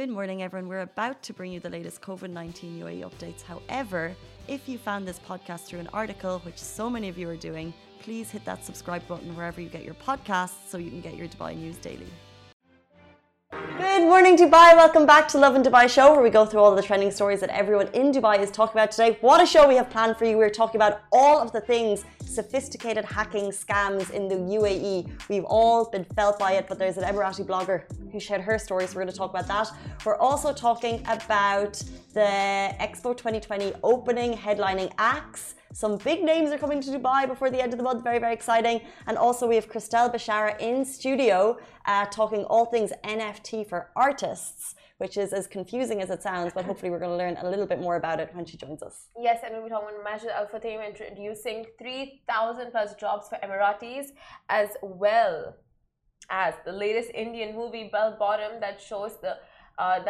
Good morning, everyone. We're about to bring you the latest COVID-19 UAE updates. However, if you found this podcast through an article, which so many of you are doing, please hit that subscribe button wherever you get your podcasts so you can get your Dubai news daily. Good morning, Dubai. Welcome back to Lovin Dubai show, where we go through all the trending stories that everyone in Dubai is talking about today. What a show we have planned for you. We're talking about all of the things, sophisticated hacking scams in the UAE. We've all been felt by it, but there's an Emirati blogger who shared her story, so we're going to talk about that. We're also talking about the Expo 2020 opening, headlining acts. Some big names are coming to Dubai before the end of the month. Very, very exciting. And also we have Kristel Bechara in studio talking all things NFT for artists, which is as confusing as it sounds, but hopefully we're going to learn a little bit more about it when she joins us. Yes, and we'll be talking about Majid Al Futtaim introducing 3,000 plus jobs for Emiratis, as well as the latest Indian movie, Bell Bottom, that shows the Dubai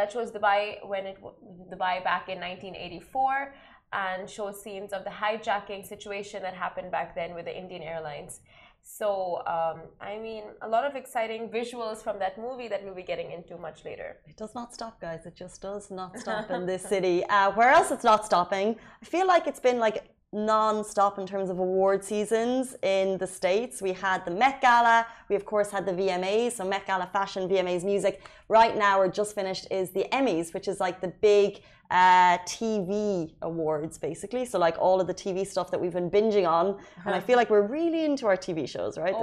back in 1984. And shows scenes of the hijacking situation that happened back then with the Indian Airlines. So, I mean, a lot of exciting visuals from that movie that we'll be getting into much later. It does not stop, guys. It just does not stop in this city. Where else it's not stopping? I feel like it's been like non-stop in terms of award seasons in the States. We had the Met Gala. We, of course, had the VMAs. So Met Gala fashion, VMAs music. Right now, or just finished, is the Emmys, which is like the big TV awards, basically. So like all of the TV stuff that we've been binging on. And I feel like we're really into our TV shows, right?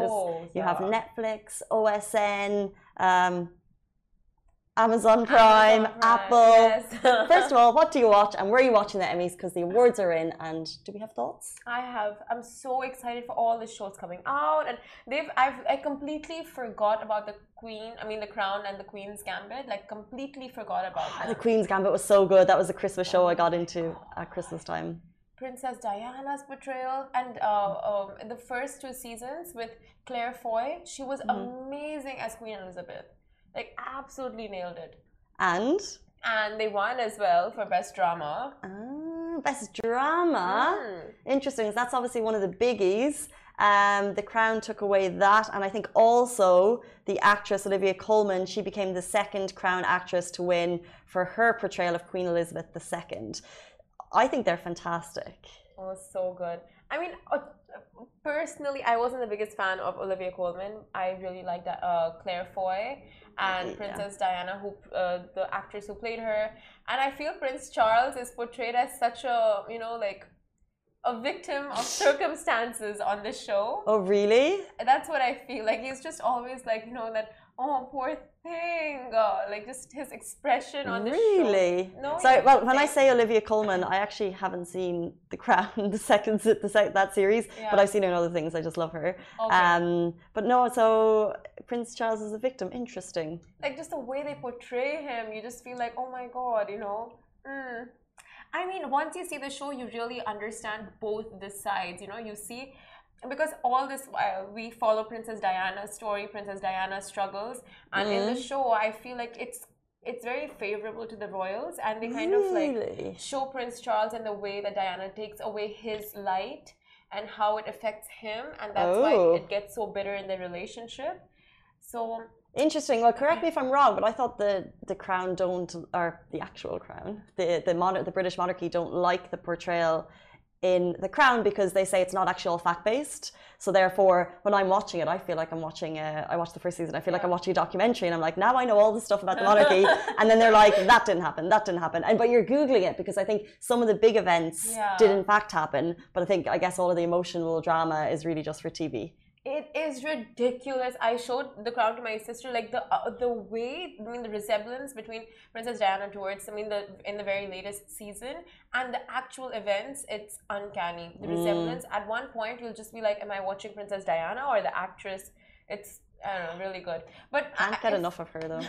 You have Netflix, OSN, Amazon Prime, Apple. Yes. First of all, what do you watch and where are you watching the Emmys? Because the awards are in, and do we have thoughts? I'm so excited for all the shows coming out, and I completely forgot about the The Crown and the Queen's Gambit. Like, completely forgot about that. The Queen's Gambit was so good. That was a Christmas show I got into at Christmas time. Princess Diana's Betrayal, and the first two seasons with Claire Foy. She was amazing as Queen Elizabeth. Like, absolutely nailed it. And they won as well for Best Drama. Best Drama? Interesting. That's obviously one of the biggies. The Crown took away that, and I think also the actress Olivia Colman, she became the second Crown actress to win for her portrayal of Queen Elizabeth II. I think they're fantastic. Oh, so good. I mean, personally, I wasn't the biggest fan of Olivia Colman. I really liked Claire Foy and Princess Diana, who the actress who played her. And I feel Prince Charles is portrayed as such a, a victim of circumstances on the show. Oh, really? That's what I feel. Like, he's just always like, that, oh, poor thing. Like, just his expression on the show. Really? No. So, well, when I say Olivia Colman, I actually haven't seen The Crown, that series, but I've seen her in other things. I just love her. Okay. But no, so Prince Charles is a victim. Interesting. Like, just the way they portray him, you just feel like, oh my God, I mean, once you see the show, you really understand both the sides, you see, because all this while we follow Princess Diana's story, Princess Diana's struggles, and in the show, I feel like it's very favorable to the royals, and they kind of like show Prince Charles in the way that Diana takes away his light and how it affects him, and that's why it gets so bitter in the relationship. So... Interesting. Well, correct me if I'm wrong, but I thought the Crown the British monarchy don't like the portrayal in The Crown because they say it's not actually all fact-based. So therefore, when I'm watching it, I feel like I'm watching I watched the first season, I feel like I'm watching a documentary, and I'm like, now I know all this stuff about the monarchy. And then they're like, that didn't happen. But you're Googling it because I think some of the big events did in fact happen. But I guess all of the emotional drama is really just for TV. It is ridiculous. I showed The Crown to my sister, like the way, the resemblance between Princess Diana towards, in the very latest season and the actual events, it's uncanny. The resemblance, at one point, you'll just be like, am I watching Princess Diana or the actress? It's, I don't know, really good. But I can't get enough of her, though.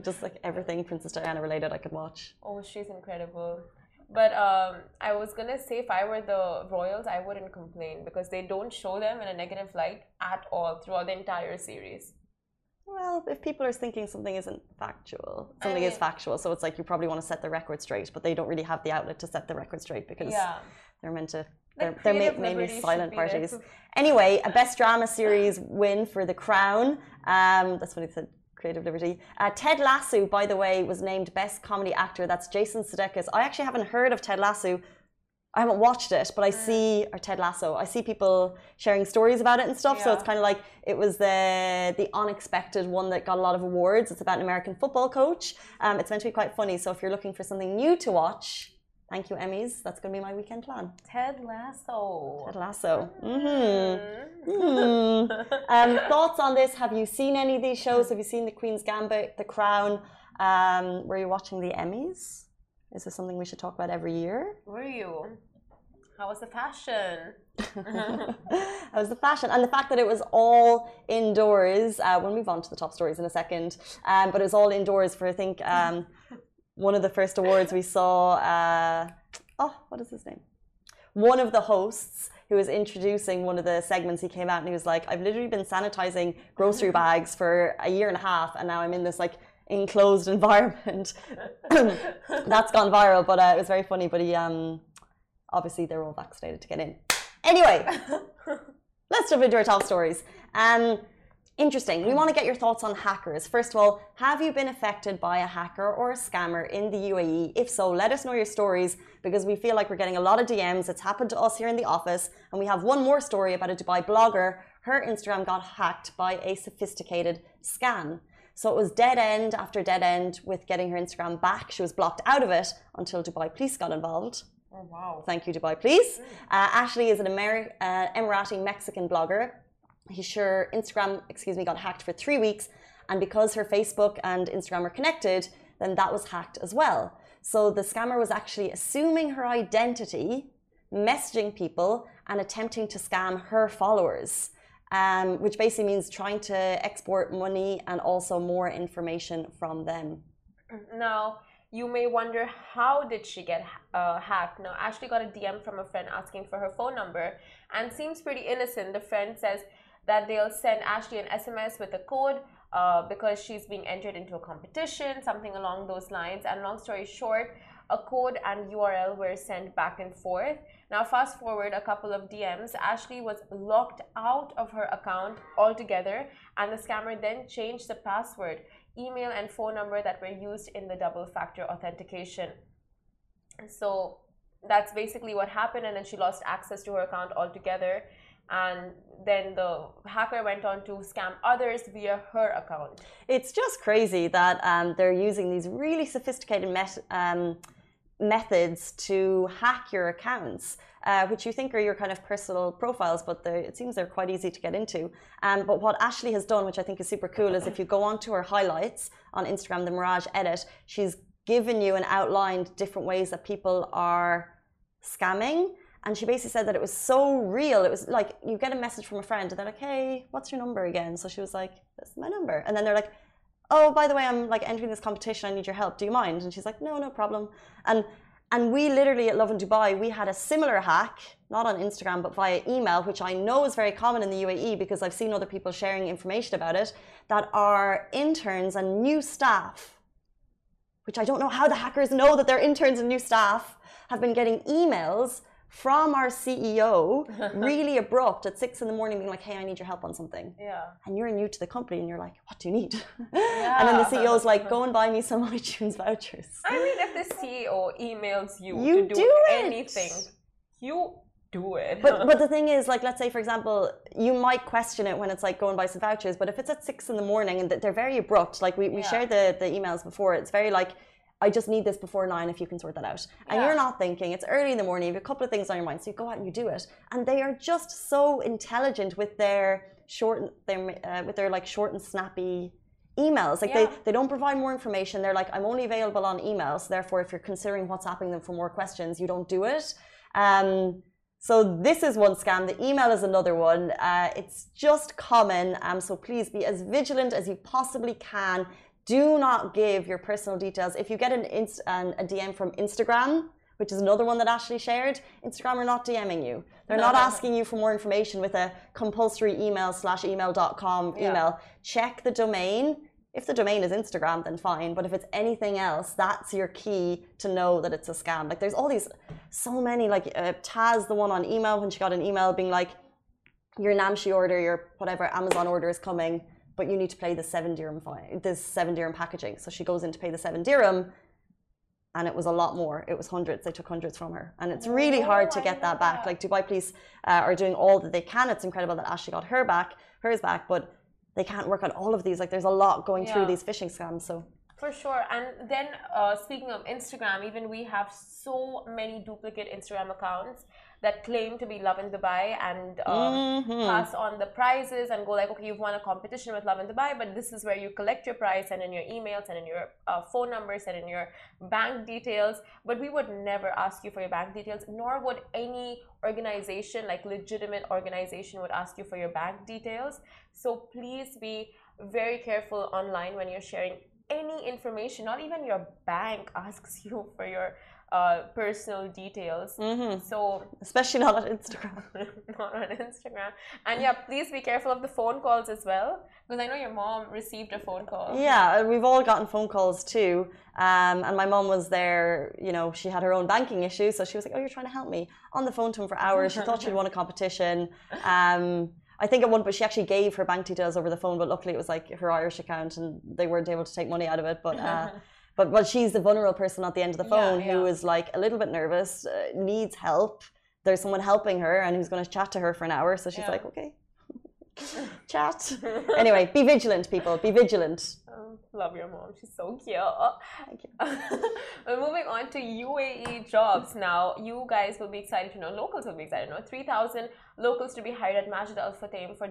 Just like everything Princess Diana related I could watch. Oh, she's incredible. But I was going to say, if I were the royals, I wouldn't complain because they don't show them in a negative light at all throughout the entire series. Well, if people are thinking something isn't factual, is factual. So it's like you probably want to set the record straight, but they don't really have the outlet to set the record straight because they're meant to... They're mainly silent parties. Anyway, a Best Drama Series win for The Crown. That's what he said. creative liberty. Ted Lasso, by the way, was named Best Comedy Actor. That's Jason Sudeikis. I actually haven't heard of Ted Lasso. I haven't watched it, but I see, or Ted Lasso, I see people sharing stories about it and stuff. Yeah. So it's kind of like, it was the unexpected one that got a lot of awards. It's about an American football coach. It's meant to be quite funny. So if you're looking for something new to watch, thank you, Emmys. That's going to be my weekend plan. Ted Lasso. Ted Lasso. Mm-hmm. Mm-hmm. Thoughts on this? Have you seen any of these shows? Have you seen The Queen's Gambit, The Crown? Were you watching the Emmys? Is this something we should talk about every year? Were you? How was the fashion? How was the fashion? And the fact that it was all indoors. We'll move on to the top stories in a second. But it was all indoors for, I think... one of the first awards we saw, what is his name? One of the hosts who was introducing one of the segments, he came out and he was like, I've literally been sanitizing grocery bags for a year and a half, and now I'm in this like enclosed environment. That's gone viral, but it was very funny. But he, obviously they're all vaccinated to get in. Anyway, let's jump into our top stories. Interesting. We want to get your thoughts on hackers. First of all, have you been affected by a hacker or a scammer in the UAE? If so, let us know your stories because we feel like we're getting a lot of DMs. It's happened to us here in the office. And we have one more story about a Dubai blogger. Her Instagram got hacked by a sophisticated scam. So it was dead end after dead end with getting her Instagram back. She was blocked out of it until Dubai police got involved. Oh, wow. Thank you, Dubai police. Ashley is an Emirati Mexican blogger. Her Instagram, got hacked for 3 weeks, and because her Facebook and Instagram are connected, then that was hacked as well. So the scammer was actually assuming her identity, messaging people, and attempting to scam her followers, which basically means trying to export money and also more information from them. Now, you may wonder, how did she get hacked? Now, Ashley got a DM from a friend asking for her phone number, and seems pretty innocent. The friend says that they'll send Ashley an SMS with a code because she's being entered into a competition, something along those lines. And long story short, a code and URL were sent back and forth. Now, fast forward a couple of DMs, Ashley was locked out of her account altogether, and the scammer then changed the password, email, and phone number that were used in the double-factor authentication. So that's basically what happened, and then she lost access to her account altogether. And then the hacker went on to scam others via her account. It's just crazy that they're using these really sophisticated methods to hack your accounts, which you think are your kind of personal profiles, but it seems they're quite easy to get into. But what Ashley has done, which I think is super cool, is if you go on to her highlights on Instagram, the Mirage Edit, she's given you and outlined different ways that people are scamming. And she basically said that it was so real. It was like you get a message from a friend and they're like, hey, what's your number again? So she was like, this is my number. And then they're like, oh, by the way, I'm like entering this competition. I need your help. Do you mind? And she's like, no, no problem. And we literally at Lovin Dubai, we had a similar hack, not on Instagram, but via email, which I know is very common in the UAE because I've seen other people sharing information about it, that are interns and new staff, which I don't know how the hackers know that their interns and new staff have been getting emails from our CEO, really abrupt, at 6 in the morning, being like, hey, I need your help on something. Yeah. And you're new to the company and you're like, what do you need? Yeah. And then the CEO's like, go and buy me some iTunes vouchers. I mean, if the CEO emails you to do anything, you do it. But the thing is, like, let's say, for example, you might question it when it's like, go and buy some vouchers. But if it's at 6 in the morning and they're very abrupt, like we shared the emails before, it's very like, I just need this before 9 if you can sort that out. And you're not thinking, it's early in the morning, you have a couple of things on your mind, so you go out and you do it. And they are just so intelligent with their short and snappy emails. Like they don't provide more information. They're like, I'm only available on email, so therefore if you're considering WhatsApping them for more questions, you don't do it. So this is one scam. The email is another one. It's just common. So please be as vigilant as you possibly can. Do not give your personal details. If you get a DM from Instagram, which is another one that Ashley shared, Instagram are not DMing you. They're not asking you for more information with a compulsory email/email.com email. Check the domain. If the domain is Instagram, then fine. But if it's anything else, that's your key to know that it's a scam. Like there's all these, so many, like Taz, the one on email, when she got an email being like, your Namshi order, your whatever Amazon order is coming. but you need to pay the 7 dirham fine, this 7 dirham packaging. So she goes in to pay the 7 dirham, and it was a lot more. It was hundreds. They took hundreds from her, and it's really hard to get that back. Like Dubai Police are doing all that they can. It's incredible that Ashley got hers back, but they can't work on all of these. Like there's a lot going through these phishing scams. So. For sure. And then speaking of Instagram, even we have so many duplicate Instagram accounts that claim to be Lovin Dubai and pass on the prizes and go like, okay, you've won a competition with Lovin Dubai, but this is where you collect your prize, send in your emails, send in your phone numbers, send in your bank details. But we would never ask you for your bank details, nor would any organization, like legitimate organization, would ask you for your bank details. So please be very careful online when you're sharing any information. Not even your bank asks you for your personal details. So especially not on Instagram. Not on Instagram. And yeah, please be careful of the phone calls as well, because I know your mom received a phone call. Yeah, we've all gotten phone calls too. And my mom was there, you know, she had her own banking issues, so she was like, oh, you're trying to help me, on the phone to him for hours. She thought she'd won a competition. I think at one point she actually gave her bank details over the phone, but luckily it was like her Irish account and they weren't able to take money out of it. But but she's the vulnerable person at the end of the phone who is like a little bit nervous, needs help. There's someone helping her and who's going to chat to her for an hour. So she's like, okay, chat. Anyway, be vigilant, people. Be vigilant. Love your mom. She's so cute. Thank you. We're moving on to UAE jobs now. You guys will be excited to know. Locals will be excited to know. 3,000 locals to be hired at Majid Al Futtaim for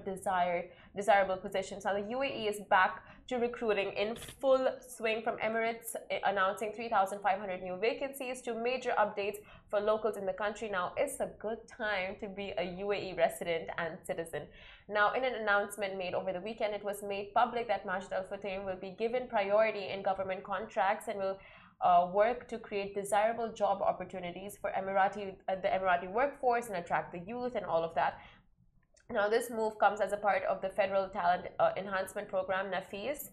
desirable positions. Now, the UAE is back to recruiting in full swing, from Emirates announcing 3,500 new vacancies to major updates for locals in the country. Now, it's a good time to be a UAE resident and citizen. Now, in an announcement made over the weekend, it was made public that Majid Al Futtaim will be given priority in government contracts and will work to create desirable job opportunities for the Emirati workforce and attract the youth and all of that. Now, this move comes as a part of the Federal Talent Enhancement Program, NAFIS,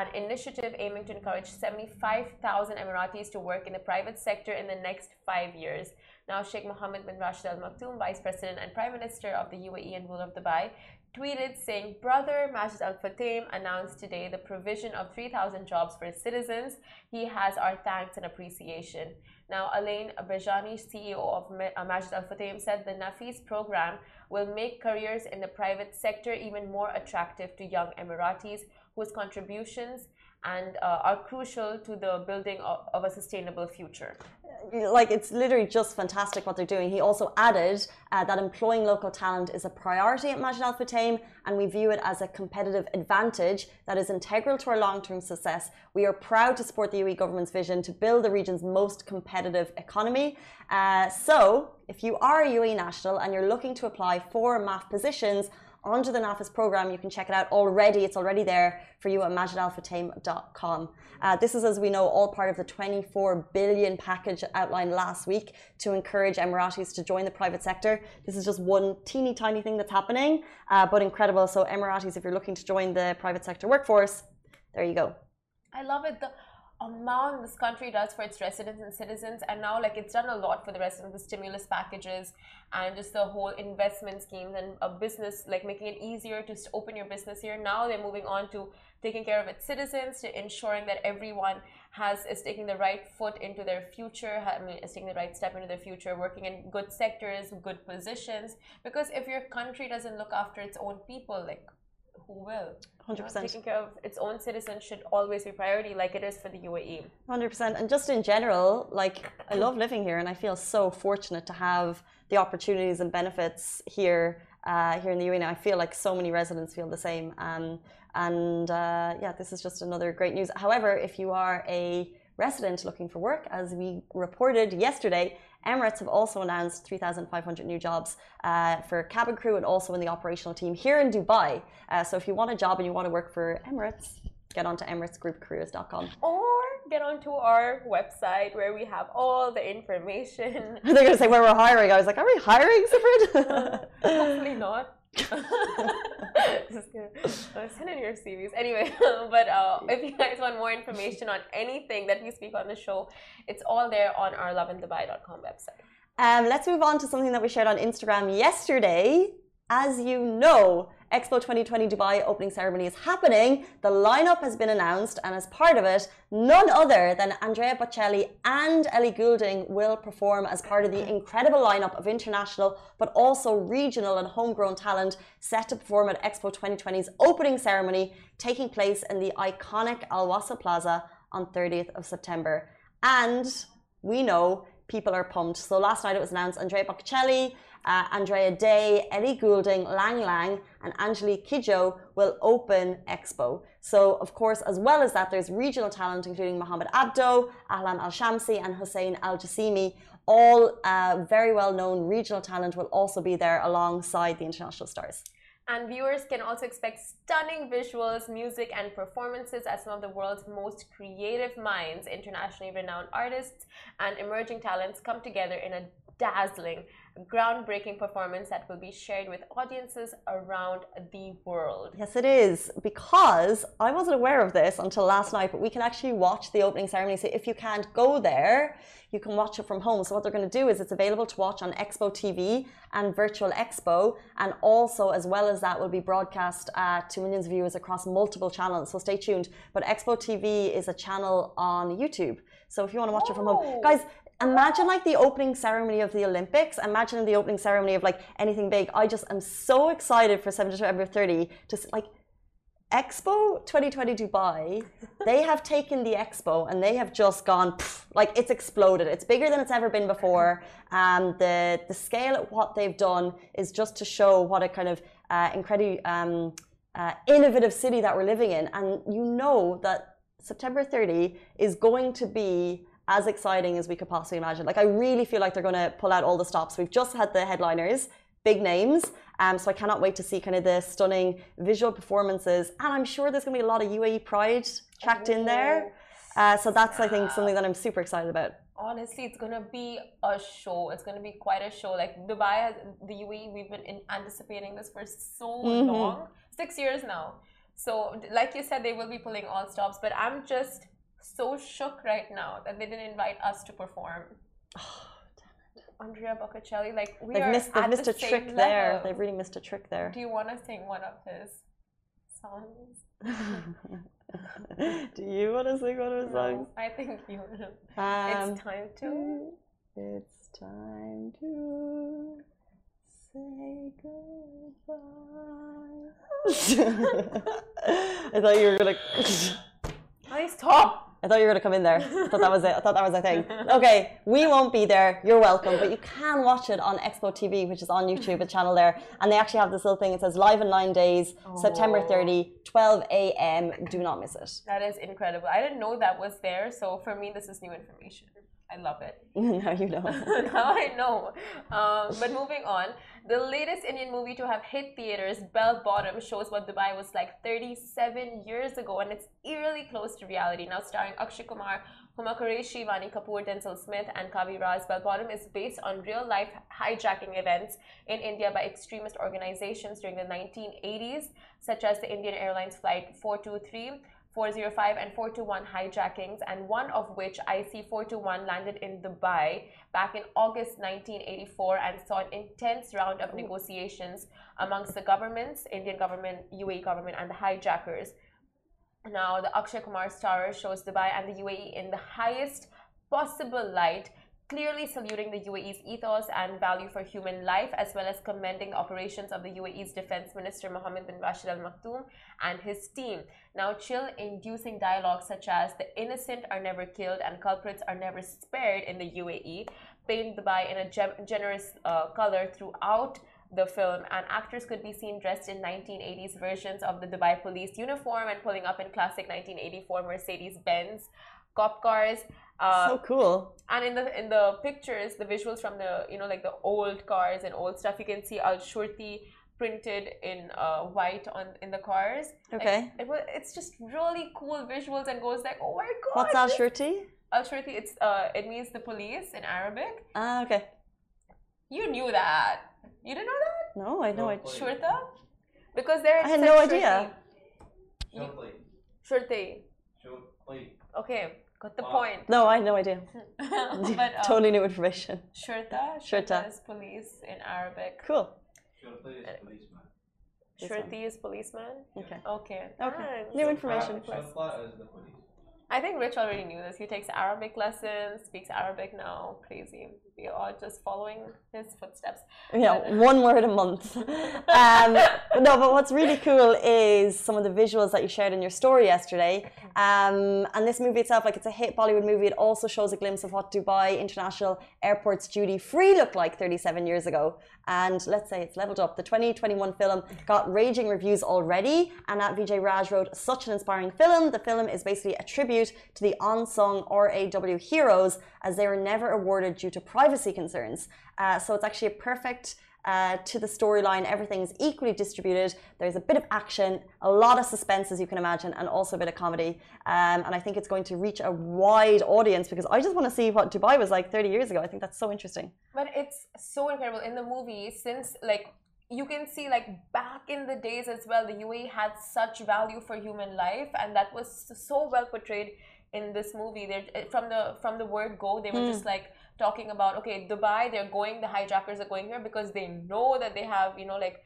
an initiative aiming to encourage 75,000 Emiratis to work in the private sector in the next 5 years. Now, Sheikh Mohammed bin Rashid Al Maktoum, Vice President and Prime Minister of the UAE and ruler of Dubai, tweeted saying, "Brother Majid Al Futtaim announced today the provision of 3,000 jobs for citizens. He has our thanks and appreciation." Now, Alain Abrajani, CEO of Majid Al Futtaim, said the NAFIS program will make careers in the private sector even more attractive to young Emiratis, whose contributions are crucial to the building of a sustainable future. Like, it's literally just fantastic what they're doing. He also added that employing local talent is a priority at Majid Al Futtaim, and we view it as a competitive advantage that is integral to our long-term success. We are proud to support the UAE government's vision to build the region's most competitive economy. So, if you are a UAE national and you're looking to apply for MAF positions onto the NAFIS program, you can check it out already. It's already there for you at majidalfuttaim.com. This is, as we know, all part of the 24 billion package outlined last week to encourage Emiratis to join the private sector. This is just one teeny tiny thing that's happening, but incredible. So Emiratis, if you're looking to join the private sector workforce, there you go. I love it. The amount this country does for its residents and citizens, and now, like, it's done a lot for the rest of the stimulus packages and just the whole investment schemes and a business, like making it easier to open your business here. Now they're moving on to taking care of its citizens, to ensuring that everyone is taking the right foot into their future, is taking the right step into their future, working in good sectors, good positions. Because if your country doesn't look after its own people, like, who will? 100%. Taking care of its own citizens should always be priority, like it is for the UAE. 100%. And just in general, like, I love living here, and I feel so fortunate to have the opportunities and benefits here in the UAE. And I feel like so many residents feel the same. Yeah, this is just another great news. However, if you are a resident looking for work, as we reported yesterday, Emirates have also announced 3,500 new jobs for cabin crew and also in the operational team here in Dubai. So if you want a job and you want to work for Emirates, get onto emiratesgroupcareers.com. Or get onto our website where we have all the information. They're going to say where we're hiring. I was like, are we hiring, Sifrid? Hopefully not. Just kidding. Send in your CVs anyway. But if you guys want more information on anything that we speak on the show, it's all there on our lovindubai.com website. Let's move on to something that we shared on Instagram yesterday. As you know, Expo 2020 Dubai opening ceremony is happening. The lineup has been announced, and as part of it, none other than Andrea Bocelli and Ellie Goulding will perform as part of the incredible lineup of international but also regional and homegrown talent set to perform at Expo 2020's opening ceremony taking place in the iconic Al Wasl Plaza on 30th of September. And we know people are pumped. So last night it was announced Andrea Bocelli, Andrea Day, Ellie Goulding, Lang Lang and Angelique Kidjo will open Expo. So of course, as well as that, there's regional talent including Mohamed Abdo, Ahlam Al-Shamsi and Hussein Al-Jassimi. All very well-known regional talent will also be there alongside the international stars. And viewers can also expect stunning visuals, music and performances as some of the world's most creative minds, internationally renowned artists and emerging talents come together in a dazzling, groundbreaking performance that will be shared with audiences around the world. Yes, it is, because I wasn't aware of this until last night, but we can actually watch the opening ceremony. So if you can't go there, you can watch it from home. So what they're going to do is it's available to watch on Expo TV and Virtual Expo, and also as well as that will be broadcast to millions of viewers across multiple channels. So stay tuned. But Expo TV is a channel on YouTube. So if you want to watch it from home, guys, imagine like the opening ceremony of the Olympics. Imagine the opening ceremony of like anything big. I just am so excited for 7 to 30. Just like Expo 2020 Dubai, they have taken the expo and they have just gone pff, like it's exploded. It's bigger than it's ever been before. The scale of what they've done is just to show what a kind of incredible, innovative city that we're living in. And you know that September 30 is going to be as exciting as we could possibly imagine. Like, I really feel like they're going to pull out all the stops. We've just had the headliners, big names. So I cannot wait to see kind of the stunning visual performances. And I'm sure there's going to be a lot of UAE pride tracked in there. So that's, I think, something that I'm super excited about. Honestly, it's going to be a show. It's going to be quite a show. Like, Dubai, the UAE, we've been anticipating this for so long. 6 years now. So, like you said, they will be pulling all stops. But I'm just so shook right now that they didn't invite us to perform. Oh, damn it. Andrea Bocelli, like they've missed a trick there. They've really missed a trick there. Do you want to sing one of his songs? Do you want to sing one of his songs? I think you will. It's time to. It's time to say goodbye. I thought you were gonna. Please stop. I thought you were going to come in there. I thought that was it. I thought that was a thing. Okay, we won't be there. You're welcome. But you can watch it on Expo TV, which is on YouTube, a channel there. And they actually have this little thing. It says live in 9 days, September 30, 12 a.m. Do not miss it. That is incredible. I didn't know that was there. So for me, this is new information. I love it. Now you know. Now I know. But moving on, the latest Indian movie to have hit theaters, Bell Bottom, shows what Dubai was like 37 years ago, and it's eerily close to reality. Now starring Akshay Kumar, Huma Qureshi, Vaani Kapoor, Denzel Smith, and Kavi Raz, Bell Bottom is based on real-life hijacking events in India by extremist organizations during the 1980s, such as the Indian Airlines Flight 423, 405 and 421 hijackings, and one of which IC421 landed in Dubai back in August 1984 and saw an intense round of negotiations amongst the governments, Indian government, UAE government and the hijackers. Now the Akshay Kumar star shows Dubai and the UAE in the highest possible light, clearly saluting the UAE's ethos and value for human life, as well as commending the operations of the UAE's Defense Minister Mohamed bin Rashid Al Maktoum and his team. Now, chill-inducing dialogues such as "the innocent are never killed and culprits are never spared" in the UAE paint Dubai in a generous color throughout the film, and actors could be seen dressed in 1980s versions of the Dubai police uniform and pulling up in classic 1984 Mercedes-Benz cop cars. So cool. And in the pictures, the visuals from the, you know, like the old cars and old stuff, you can see Al Shurti printed in white in the cars. Okay. Like, it's just really cool visuals and goes like, oh my god. What's Al Shurti? Al Shurti, it means the police in Arabic. Ah, okay. You knew that. You didn't know that? No, I know it. Shurta? Because there is. I had no idea. Shurti. Shurti. Shurti. Okay. Got the point. No, I had no idea. But, totally new information. Shurta. Shurta is police in Arabic. Cool. Shurta is policeman. Shorties, policeman. Okay. Okay. Okay. New information. Shortla is the police. I think Rich already knew this. He takes Arabic lessons, speaks Arabic now. Crazy. We are just following his footsteps. Yeah, but one word a month. No, but what's really cool is some of the visuals that you shared in your story yesterday. And this movie itself, like it's a hit Bollywood movie. It also shows a glimpse of what Dubai International Airport's duty-free looked like 37 years ago. And let's say it's leveled up. The 2021 film got raging reviews already. And at Vijay Raj wrote, such an inspiring film. The film is basically a tribute to the unsung RAW heroes, as they were never awarded due to privacy concerns. So it's actually a perfect to the storyline. Everything is equally distributed. There's a bit of action, a lot of suspense, as you can imagine, and also a bit of comedy. And I think it's going to reach a wide audience, because I just want to see what Dubai was like 30 years ago. I think that's so interesting. But it's so incredible in the movie, since like you can see, like, back in the days as well, the UAE had such value for human life, and that was so well portrayed in this movie. They're, from the word go, they were just like talking about, okay, Dubai, they're going, the hijackers are going here because they know that they have, you know, like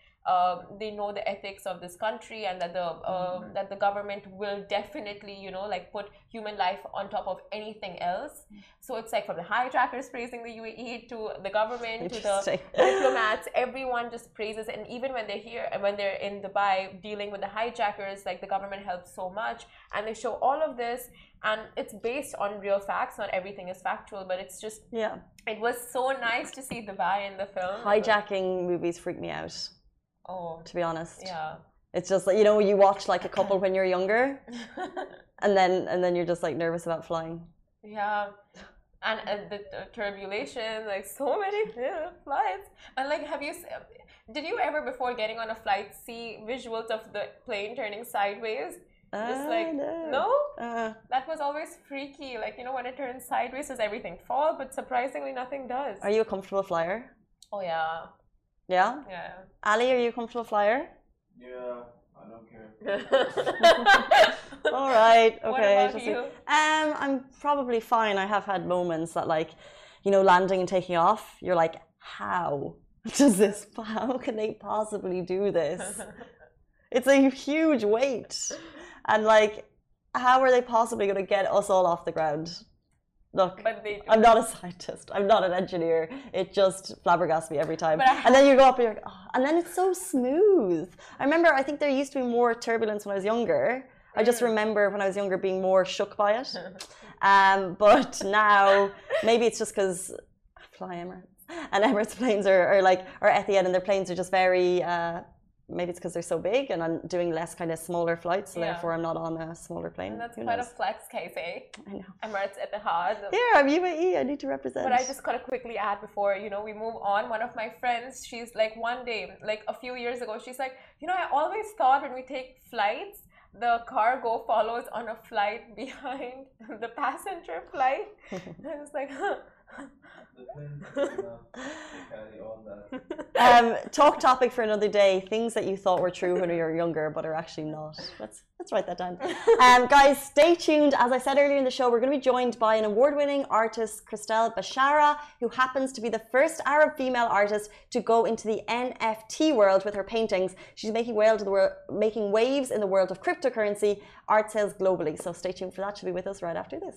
they know the ethics of this country, and that the government will definitely, you know, like put human life on top of anything else. So it's like from the hijackers praising the UAE to the government to the diplomats, everyone just praises. And even when they're here and when they're in Dubai dealing with the hijackers, like the government helps so much, and they show all of this. And it's based on real facts. Not everything is factual, but it's just, yeah, it was so nice to see Dubai in the film. Hijacking movies freak me out. Oh, to be honest, yeah, it's just like, you know, you watch like a couple when you're younger, and then you're just like nervous about flying. Yeah, and the turbulation, like so many flights. And like, did you ever before getting on a flight see visuals of the plane turning sideways? Just like, no, that was always freaky. Like, you know, when it turns sideways, does everything fall? But surprisingly, nothing does. Are you a comfortable flyer? Oh yeah. Yeah? Yeah. Ali, are you a comfortable flyer? Yeah, I don't care. All right, okay. What about you? I'm probably fine. I have had moments that, like, you know, landing and taking off, you're like, how can they possibly do this? It's a huge weight. And like, how are they possibly going to get us all off the ground? Look, I'm not a scientist. I'm not an engineer. It just flabbergasts me every time. And then you go up and you're like, oh, and then it's so smooth. I remember, I think there used to be more turbulence when I was younger. I just remember when I was younger being more shook by it. But now, maybe it's just because I fly Emirates. And Emirates planes are Etihad, and their planes are just very, maybe it's because they're so big, and I'm doing less kind of smaller flights, so therefore I'm not on a smaller plane. And that's quite a flex, KC. I know. Emirates Etihad. Yeah, I'm UAE. I need to represent. But I just got to quickly add before, you know, we move on. One of my friends, she's like, one day, like a few years ago, she's like, you know, I always thought when we take flights, the cargo follows on a flight behind the passenger flight. I was like, huh. Talk topic for another day: things that you thought were true when you were younger but are actually not. Let's write that down. Guys, stay tuned. As I said earlier in the show, we're going to be joined by an award-winning artist, Kristel Bechara, who happens to be the first Arab female artist to go into the NFT world with her paintings. She's making waves in the world of cryptocurrency art sales globally. So stay tuned for that. She'll be with us right after this.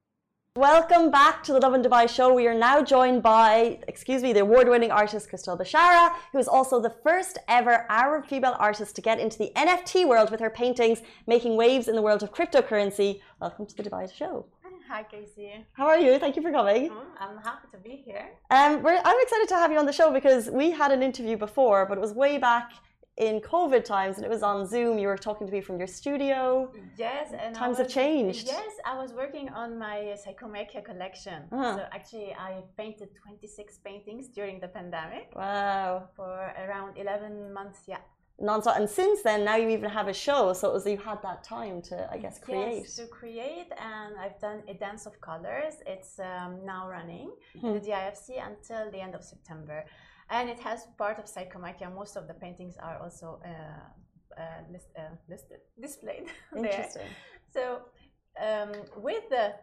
Welcome back to the Lovin Dubai show. We are now joined by, the award-winning artist Kristel Bechara, who is also the first ever Arab female artist to get into the NFT world with her paintings, making waves in the world of cryptocurrency. Welcome to the Dubai show. Hi, Casey. How are you? Thank you for coming. I'm happy to be here. I'm excited to have you on the show because we had an interview before, but it was way back in COVID times, and it was on Zoom. You were talking to me from your studio. Yes, and times have changed. Yes, I was working on my Psychomachia collection. So actually, I painted 26 paintings during the pandemic. Wow. For around 11 months, yeah. nonstop. And since then, now you even have a show, so it was, you had that time to, I guess, create. Yes, to create, and I've done A Dance of Colors. It's now running in the DIFC until the end of September. And it has part of Psychomachia. Most of the paintings are also displayed Interesting. There. So with the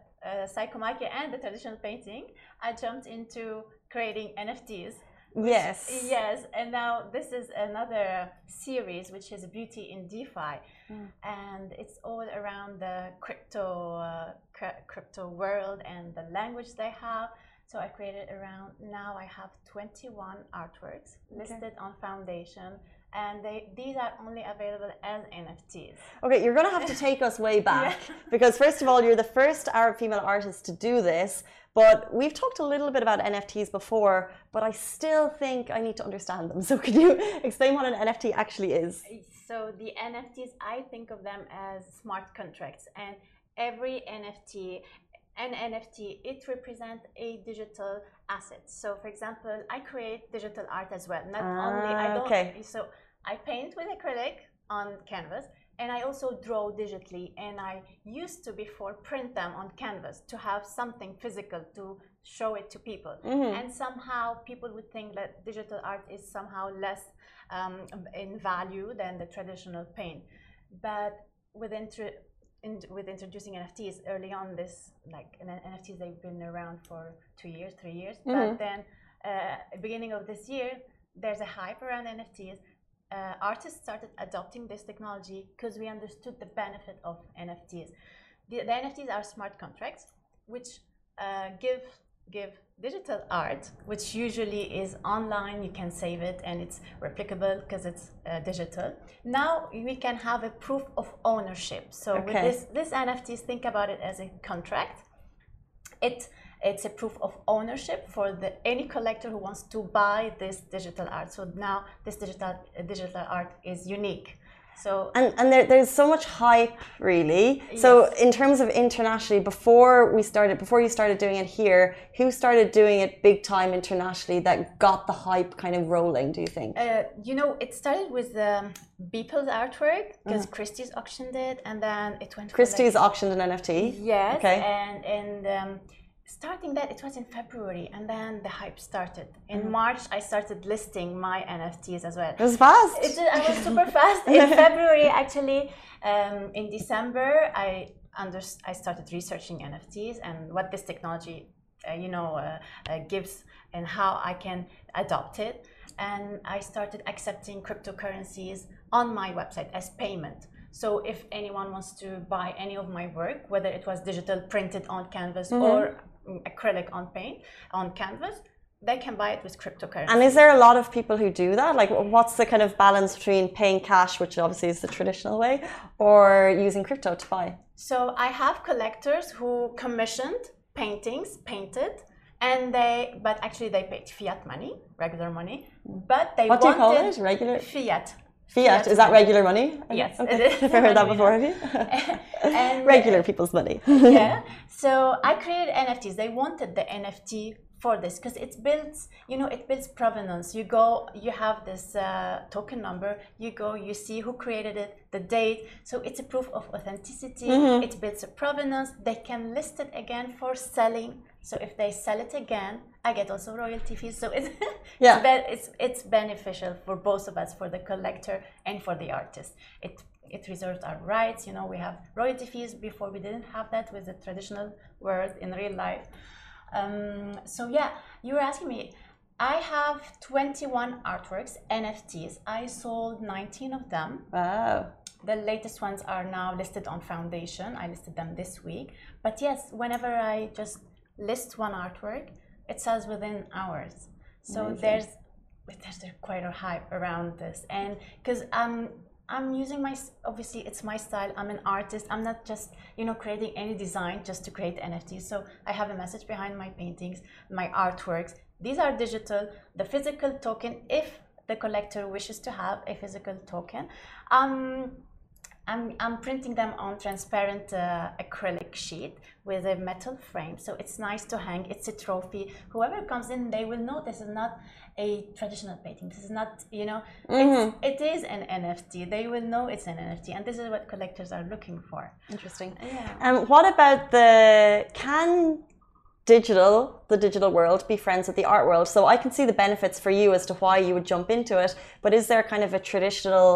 Psychomachia and the traditional painting, I jumped into creating NFTs. Yes. Yes, and now this is another series, which is Beauty in DeFi, and it's all around the crypto world and the language they have. So I created around, now I have 21 artworks listed on Foundation, and these are only available as NFTs. Okay, you're going to have to take us way back, because first of all, you're the first Arab female artist to do this, but we've talked a little bit about NFTs before, but I still think I need to understand them. So could you explain what an NFT actually is? So the NFTs, I think of them as smart contracts, and every NFT, an NFT, it represents a digital asset. So, for example, I create digital art as well. Not only I don't. So I paint with acrylic on canvas, and I also draw digitally. And I used to before print them on canvas to have something physical to show it to people. And somehow people would think that digital art is somehow less in value than the traditional paint. But with introducing NFTs early on, this NFTs, they've been around for 2 years, 3 years. But then, beginning of this year, there's a hype around NFTs. Artists started adopting this technology because we understood the benefit of NFTs. The NFTs are smart contracts, which give digital art, which usually is online. You can save it, and it's replicable because it's digital. Now we can have a proof of ownership. So with this NFTs, think about it as a contract. It's a proof of ownership for any collector who wants to buy this digital art. So now this digital art is unique. So, and there's so much hype, really. Yes. So in terms of internationally, before you started doing it here, who started doing it big time internationally that got the hype kind of rolling, do you think? It started with Beeple's artwork, because Christie's auctioned it, and then it went. Christie's auctioned an NFT. Yes. Okay. And starting that, it was in February, and then the hype started. In March, I started listing my NFTs as well. It was fast. I was super fast. In February, actually, in December, I started researching NFTs and what this technology, gives and how I can adopt it. And I started accepting cryptocurrencies on my website as payment. So if anyone wants to buy any of my work, whether it was digital, printed on canvas, or acrylic on paint on canvas, they can buy it with cryptocurrency. And is there a lot of people who do that? Like, what's the kind of balance between paying cash, which obviously is the traditional way, or using crypto to buy? So I have collectors who commissioned paintings, painted, and they paid fiat money, regular money, but they what do you call it? Regular fiat. Fiat, is that regular money? Yes. Okay. It is. Have you heard that before? Have you? And regular people's money. Yeah. So I created NFTs. They wanted the NFT for this because it builds provenance. You go, you have this token number. You go, you see who created it, the date. So it's a proof of authenticity. It builds a provenance. They can list it again for selling. So if they sell it again, I get also royalty fees. So it's beneficial for both of us, for the collector and for the artist. It reserves our rights. We have royalty fees. Before we didn't have that with the traditional world in real life. You were asking me. I have 21 artworks, NFTs. I sold 19 of them. Wow. The latest ones are now listed on Foundation. I listed them this week. But yes, whenever I just list one artwork, it sells within hours. So there's quite a hype around this, and because I'm using obviously it's my style. I'm an artist. I'm not just creating any design just to create NFTs. So I have a message behind my paintings, my artworks. These are digital. The physical token, if the collector wishes to have a physical token, I'm printing them on transparent acrylic sheet with a metal frame, so it's nice to hang. It's a trophy. Whoever comes in, they will know this is not a traditional painting. This is not, you know, it is an NFT. They will know it's an NFT, and this is what collectors are looking for. Interesting. Yeah. What about the digital world be friends with the art world? So I can see the benefits for you as to why you would jump into it, but is there kind of a traditional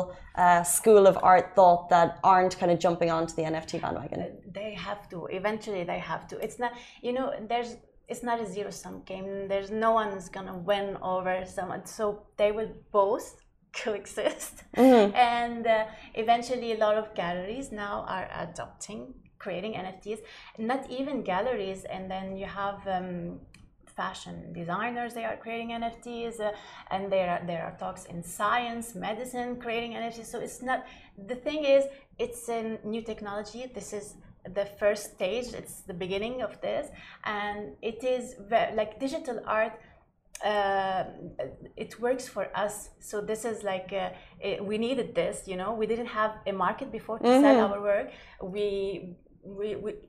school of art thought that aren't kind of jumping onto the NFT bandwagon? They have to, eventually they have to. It's not, you know, it's not a zero-sum game. There's no one's gonna win over someone, so they will both coexist. And eventually a lot of galleries now are adopting, creating NFTs, not even galleries, and then you have fashion designers, they are creating NFTs, and there are talks in science, medicine, creating NFTs. So it's not, the thing is, it's a new technology. This is the first stage, it's the beginning of this, and it is very, like digital art, it works for us. So this is like we needed this, you know. We didn't have a market before to sell our work. We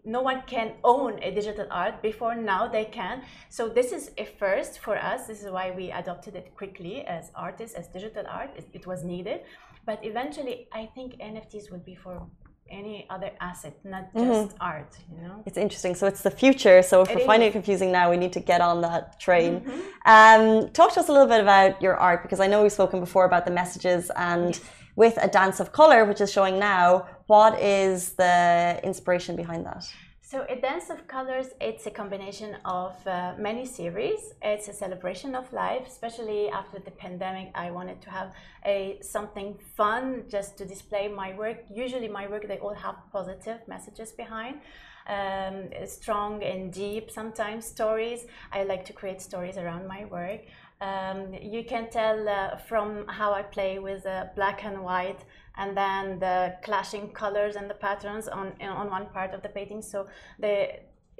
no one can own a digital art before, now they can. So this is a first for us. This is why we adopted it quickly as artists, as digital art. It was needed, but eventually I think NFTs will be for any other asset, not just art, you know. It's interesting. So it's the future. So if we're finding it confusing now, we need to get on that train. Talk to us a little bit about your art, because I know we've spoken before about the messages, and with A Dance of Color, which is showing now, what is the inspiration behind that? So A Dance of Colors, it's a combination of many series. It's a celebration of life, especially after the pandemic. I wanted to have something fun just to display my work. Usually my work, they all have positive messages behind, strong and deep, sometimes stories. I like to create stories around my work. You can tell from how I play with black and white, and then the clashing colors and the patterns on one part of the painting, so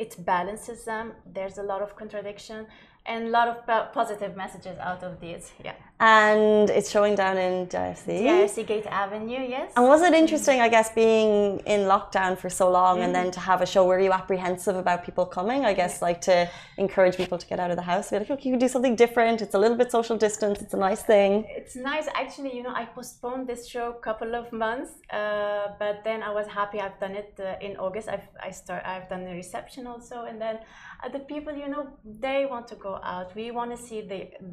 it balances them. There's a lot of contradiction and a lot of positive messages out of these. Yeah. And it's showing down in DIFC. DIFC Gate Avenue, yes. And was it interesting, I guess, being in lockdown for so long and then to have a show? Were you apprehensive about people coming? I guess, like, to encourage people to get out of the house. Be like, okay, you can do something different. It's a little bit social distance. It's a nice thing. It's nice. Actually, you know, I postponed this show a couple of months, but then I was happy I've done it in August. I've done the reception also. And then the people, you know, they want to go out. We want to see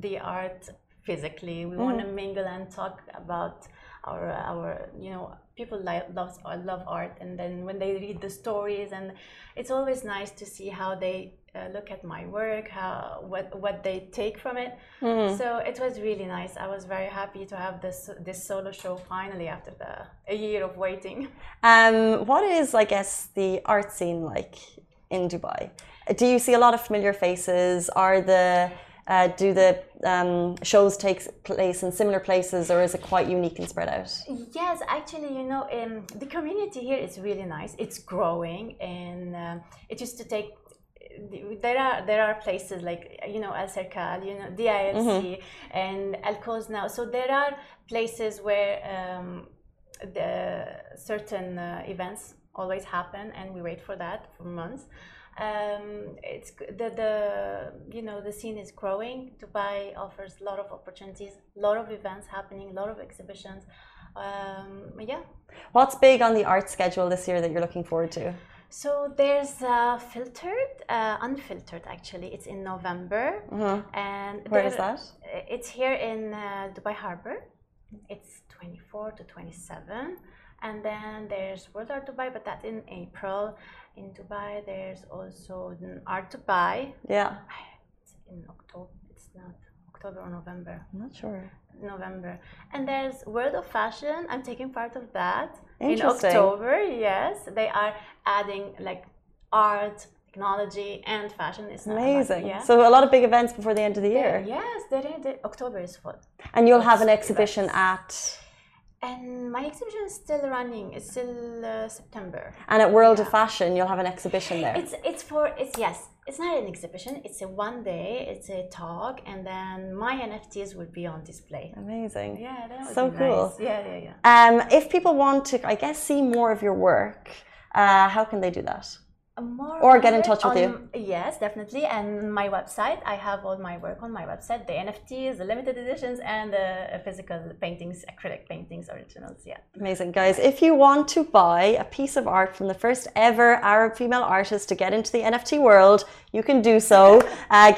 the art physically. We want to mingle and talk about our, you know, people love art, and then when they read the stories, and it's always nice to see how they look at my work, what they take from it. So it was really nice. I was very happy to have this solo show finally after a year of waiting. What is, I guess, the art scene like in Dubai? Do you see a lot of familiar faces? Do the shows take place in similar places, or is it quite unique and spread out? Yes, actually, you know, the community here is really nice. It's growing, and it used to take. There are places like, you know, Al Serkal, you know, DIFC, and Al Khos now. So there are places where certain events always happen, and we wait for that for months. It's you know, the scene is growing. Dubai offers a lot of opportunities, a lot of events happening, a lot of exhibitions. Yeah. What's big on the art schedule this year that you're looking forward to? So there's filtered, unfiltered actually. It's in November. And where is that? It's here in Dubai Harbour. It's 24 to 27. And then there's World Art Dubai, but that's in April. In Dubai, there's also Art Dubai. Yeah. It's in October. It's not October or November. I'm not sure. November. And there's World of Fashion. I'm taking part of that. Interesting. In October, yes. They are adding like art, technology, and fashion. It's amazing. Yeah. So a lot of big events before the end of the year. Yes, October is full. And you'll have an exhibition at... And my exhibition is still running. It's still September. And at World of Fashion, you'll have an exhibition there. It's not an exhibition. It's a one day. It's a talk, and then my NFTs will be on display. Amazing. Yeah, that would be cool. Nice. Yeah. If people want to, I guess, see more of your work, how can they do that? Or get in touch with you. Yes, definitely. And my website, I have all my work on my website, the NFTs, the limited editions, and the physical paintings, acrylic paintings, originals. Yeah. Amazing, guys. If you want to buy a piece of art from the first ever Arab female artist to get into the NFT world, you can do so.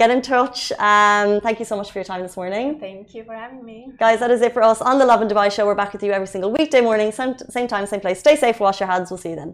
Get in touch. Thank you so much for your time this morning. Thank you for having me. Guys, that is it for us on the Lovin Dubai show. We're back with you every single weekday morning, same time, same place. Stay safe, wash your hands. We'll see you then.